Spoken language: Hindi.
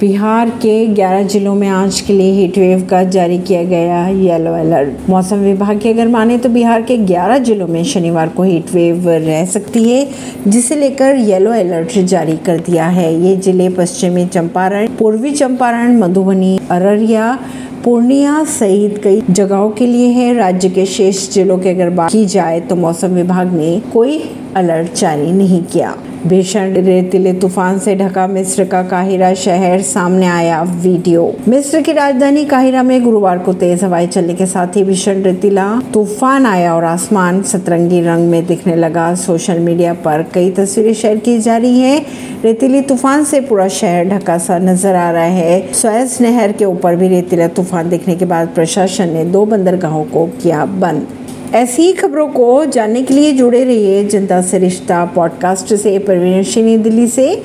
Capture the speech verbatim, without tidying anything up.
बिहार के ग्यारह जिलों में आज के लिए हीटवेव का जारी किया गया येलो अलर्ट। मौसम विभाग की अगर माने तो बिहार के ग्यारह जिलों में शनिवार को हीटवेव रह सकती है, जिसे लेकर येलो अलर्ट जारी कर दिया है। ये जिले पश्चिमी चंपारण, पूर्वी चंपारण, मधुबनी, अररिया, पूर्णिया सहित कई जगहों के लिए है। राज्य के शेष जिलों की अगर बात की जाए तो मौसम विभाग ने कोई अलर्ट जारी नहीं किया। भीषण रेतीले तूफान से ढका मिस्र का काहिरा शहर सामने आया वीडियो। मिस्र की राजधानी काहिरा में गुरुवार को तेज हवाएं चलने के साथ ही भीषण रेतीला तूफान आया और आसमान सतरंगी रंग में दिखने लगा। सोशल मीडिया पर कई तस्वीरें शेयर की जा रही है। रेतीले तूफान से पूरा शहर ढका सा नजर आ रहा है। स्वेज नहर के ऊपर भी रेतीला तूफान दिखने के बाद प्रशासन ने दो बंदरगाहों को किया बंद। ऐसी ही खबरों को जानने के लिए जुड़े रहिए जनता से रिश्ता पॉडकास्ट से। परवीन अर्शी, नई दिल्ली से।